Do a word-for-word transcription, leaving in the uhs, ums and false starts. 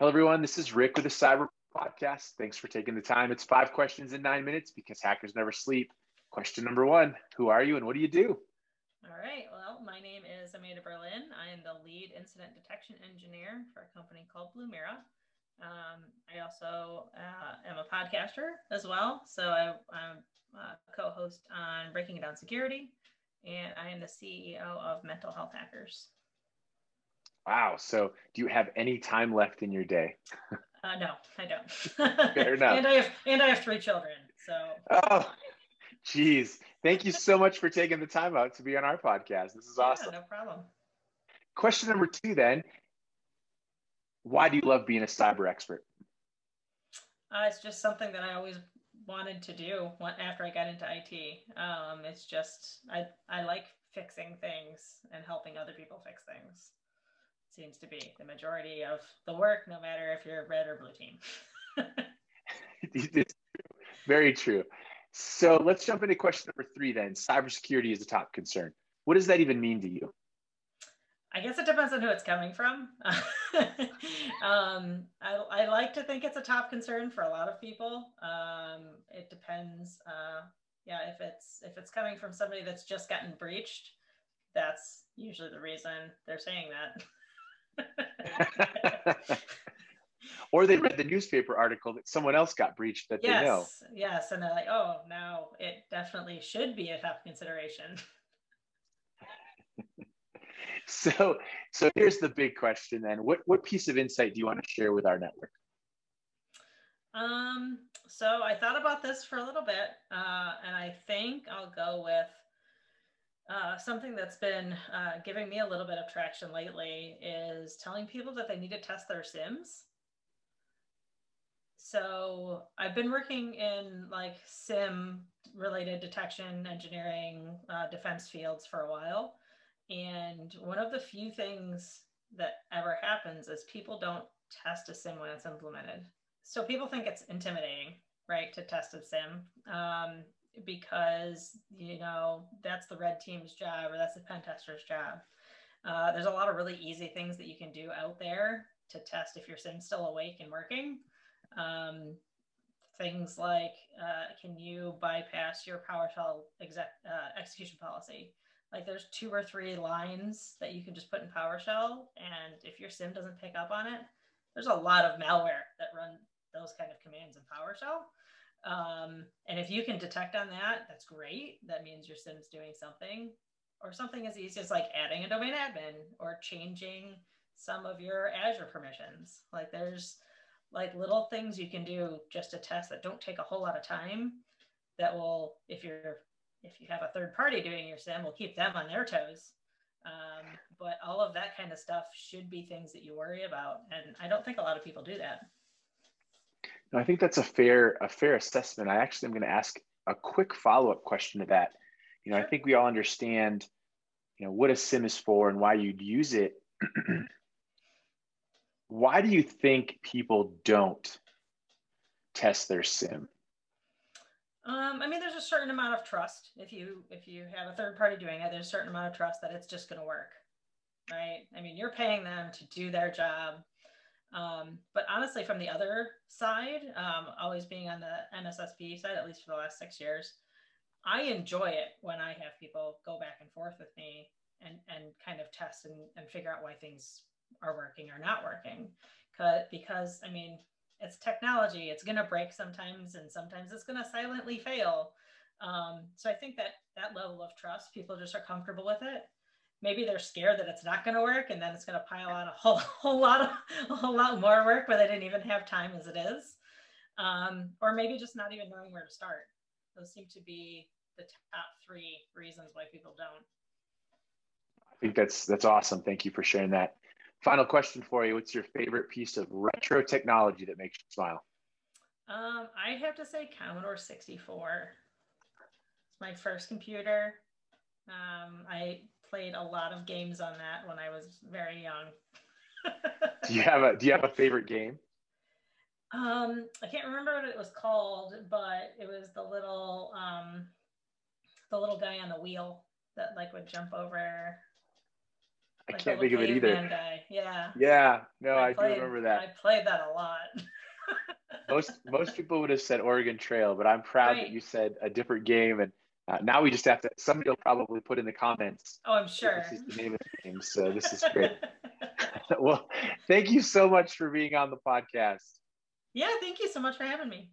Hello, everyone. This is Rick with the Cyber Podcast. Thanks for taking the time. It's five questions in nine minutes because hackers never sleep. Question number one, who are you and what do you do? All right. Well, my name is Amanda Berlin. I am the lead incident detection engineer for a company called Blumira. Um, I also uh, am a podcaster as well. So I, I'm a co-host on Breaking Down Security, and I am the C E O of Mental Health Hackers. Wow. So do you have any time left in your day? Uh, no, I don't. Fair enough. And I have, and I have three children. So. Oh, geez. Thank you so much for taking the time out to be on our podcast. This is awesome. Yeah, no problem. Question number two then, why do you love being a cyber expert? Uh, it's just something that I always wanted to do after I got into I T. Um, it's just, I, I like fixing things and helping other people fix things. Seems to be the majority of the work, no matter if you're red or blue team. Very true. So let's jump into question number three then. Cybersecurity is a top concern. What does that even mean to you? I guess it depends on who it's coming from. um, I, I like to think it's a top concern for a lot of people. Um, it depends. Uh, yeah, if it's, if it's coming from somebody that's just gotten breached, that's usually the reason they're saying that. Or they read the newspaper article that someone else got breached that yes, they know. Yes, and they're like, oh, now it definitely should be a top consideration. so so here's the big question then. What, what piece of insight do you want to share with our network? Um, so I thought about this for a little bit, uh, and I think I'll go with Uh, something that's been uh, giving me a little bit of traction lately is telling people that they need to test their S I Ms. So I've been working in like S I M related detection, engineering, uh, defense fields for a while. And one of the few things that ever happens is people don't test a S I M when it's implemented. So people think it's intimidating, right, to test a S I M. Um, because, you know, that's the red team's job or that's the pen tester's job. Uh, there's a lot of really easy things that you can do out there to test if your S I M's still awake and working. Um, things like, uh, can you bypass your PowerShell exec, uh, execution policy? Like there's two or three lines that you can just put in PowerShell. And if your S I M doesn't pick up on it, there's a lot of malware that run those kind of commands in PowerShell. Um, and if you can detect on that, that's great. That means your S I M's doing something, or something as easy as like adding a domain admin or changing some of your Azure permissions. Like there's like little things you can do just to test that don't take a whole lot of time that will, if you're, if you have a third party doing your S I M, will keep them on their toes. Um, but all of that kind of stuff should be things that you worry about. And I don't think a lot of people do that. No, I think that's a fair, a fair assessment. I actually am going to ask a quick follow-up question to that. You know, sure. I think we all understand, you know, what a S I M is for and why you'd use it. Why do you think people don't test their S I M? Um, I mean, there's a certain amount of trust. If you, if you have a third party doing it, there's a certain amount of trust that it's just going to work, right? I mean, you're paying them to do their job. Um, but honestly, from the other side, um, always being on the M S S P side, at least for the last six years, I enjoy it when I have people go back and forth with me and, and kind of test and, and figure out why things are working or not working. Because, I mean, it's technology, it's going to break sometimes, and sometimes it's going to silently fail. Um, so I think that that level of trust, people just are comfortable with it. Maybe they're scared that it's not going to work, and then it's going to pile on a whole, whole lot of, a whole lot more work where they didn't even have time as it is, um, or maybe just not even knowing where to start. Those seem to be the top three reasons why people don't. I think that's that's awesome. Thank you for sharing that. Final question for you: what's your favorite piece of retro technology that makes you smile? Um, I'd have to say Commodore sixty-four. It's my first computer. Um, I played a lot of games on that when I was very young. do you have a do you have a favorite game? Um, I can't remember what it was called, but it was the little um, the little guy on the wheel that like would jump over. I can't think of it either. Bandai. Yeah. Yeah. No, I, I played, do remember that. I played that a lot. most most people would have said Oregon Trail, but I'm proud right. that you said a different game. And uh, now we just have to. Somebody will probably put in the comments. Oh, I'm sure. This is the name of the game. So this is great. Well, thank you so much for being on the podcast. Yeah, thank you so much for having me.